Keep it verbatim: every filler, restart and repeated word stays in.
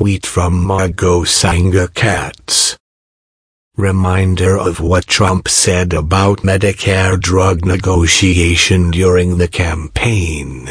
tweet from Margot Sanger-Katz. Reminder of what Trump said about Medicare drug negotiation during the campaign.